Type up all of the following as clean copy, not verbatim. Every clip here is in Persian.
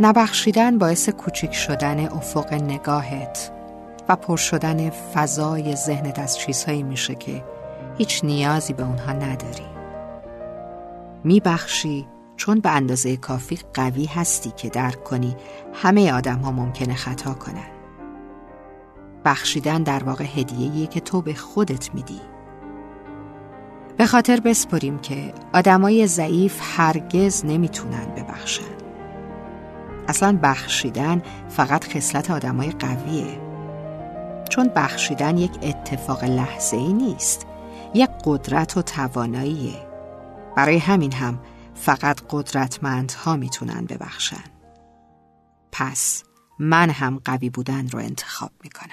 نبخشیدن باعث کوچک شدن افق نگاهت و پر شدن فضای ذهنت از چیزهایی میشه که هیچ نیازی به اونها نداری. میبخشی چون به اندازه کافی قوی هستی که درک کنی همه آدم ها ممکنه خطا کنن. بخشیدن در واقع هدیه‌ایه که تو به خودت میدی. به خاطر بسپریم که آدمای ضعیف هرگز نمیتونن ببخشن. اصلا بخشیدن فقط خصلت آدمای قویه. چون بخشیدن یک اتفاق لحظه‌ای نیست، یک قدرت و تواناییه. برای همین هم فقط قدرتمندها میتونن ببخشن. پس من هم قوی بودن رو انتخاب میکنم.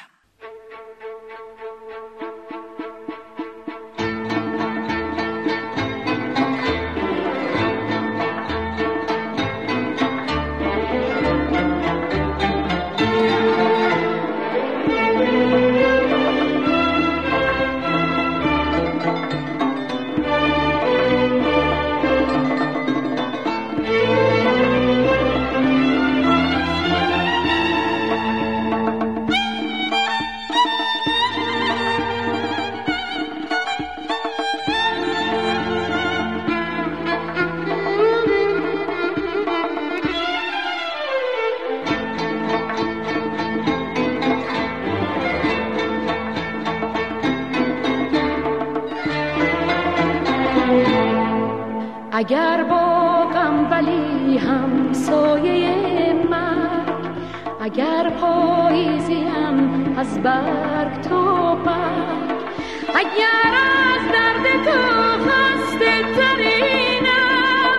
اگر با غم ولی هم سایه مرگ، اگر پاییزیم از برگ تا برگ، اگر از درد تو خسته ترینم،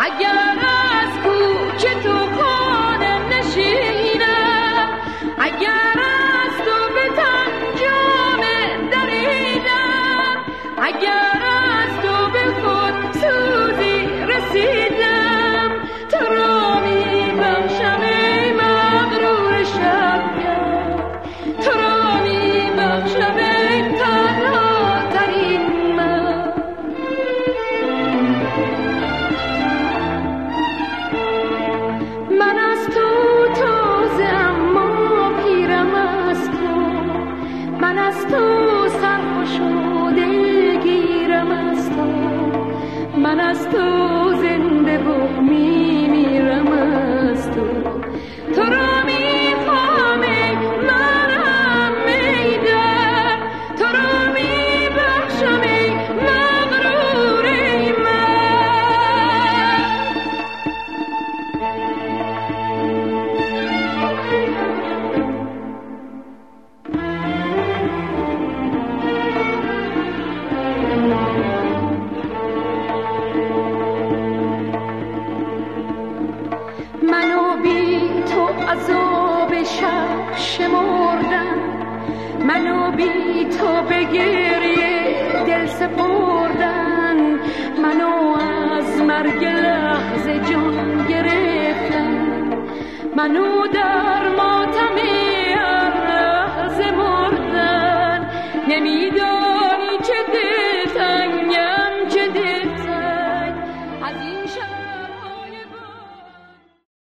اگر از کوچه تو خانه نشینم، اگر از تو به تن جامه درینم، اگر از تو به خود تو دیدم، تو را می بخشم ای مغرور شبگرد، تو را می بخشم ای تنها ترین من. من از تو تازه اما پیرم از تو، من از تو سرخوش و دلگیرم از تو، من از تو منو بی تو به گریه دل سپردن، منو از مرگ لحظه جان گرفتن، منو در ماتم هر لحظه مردن. نمیدونم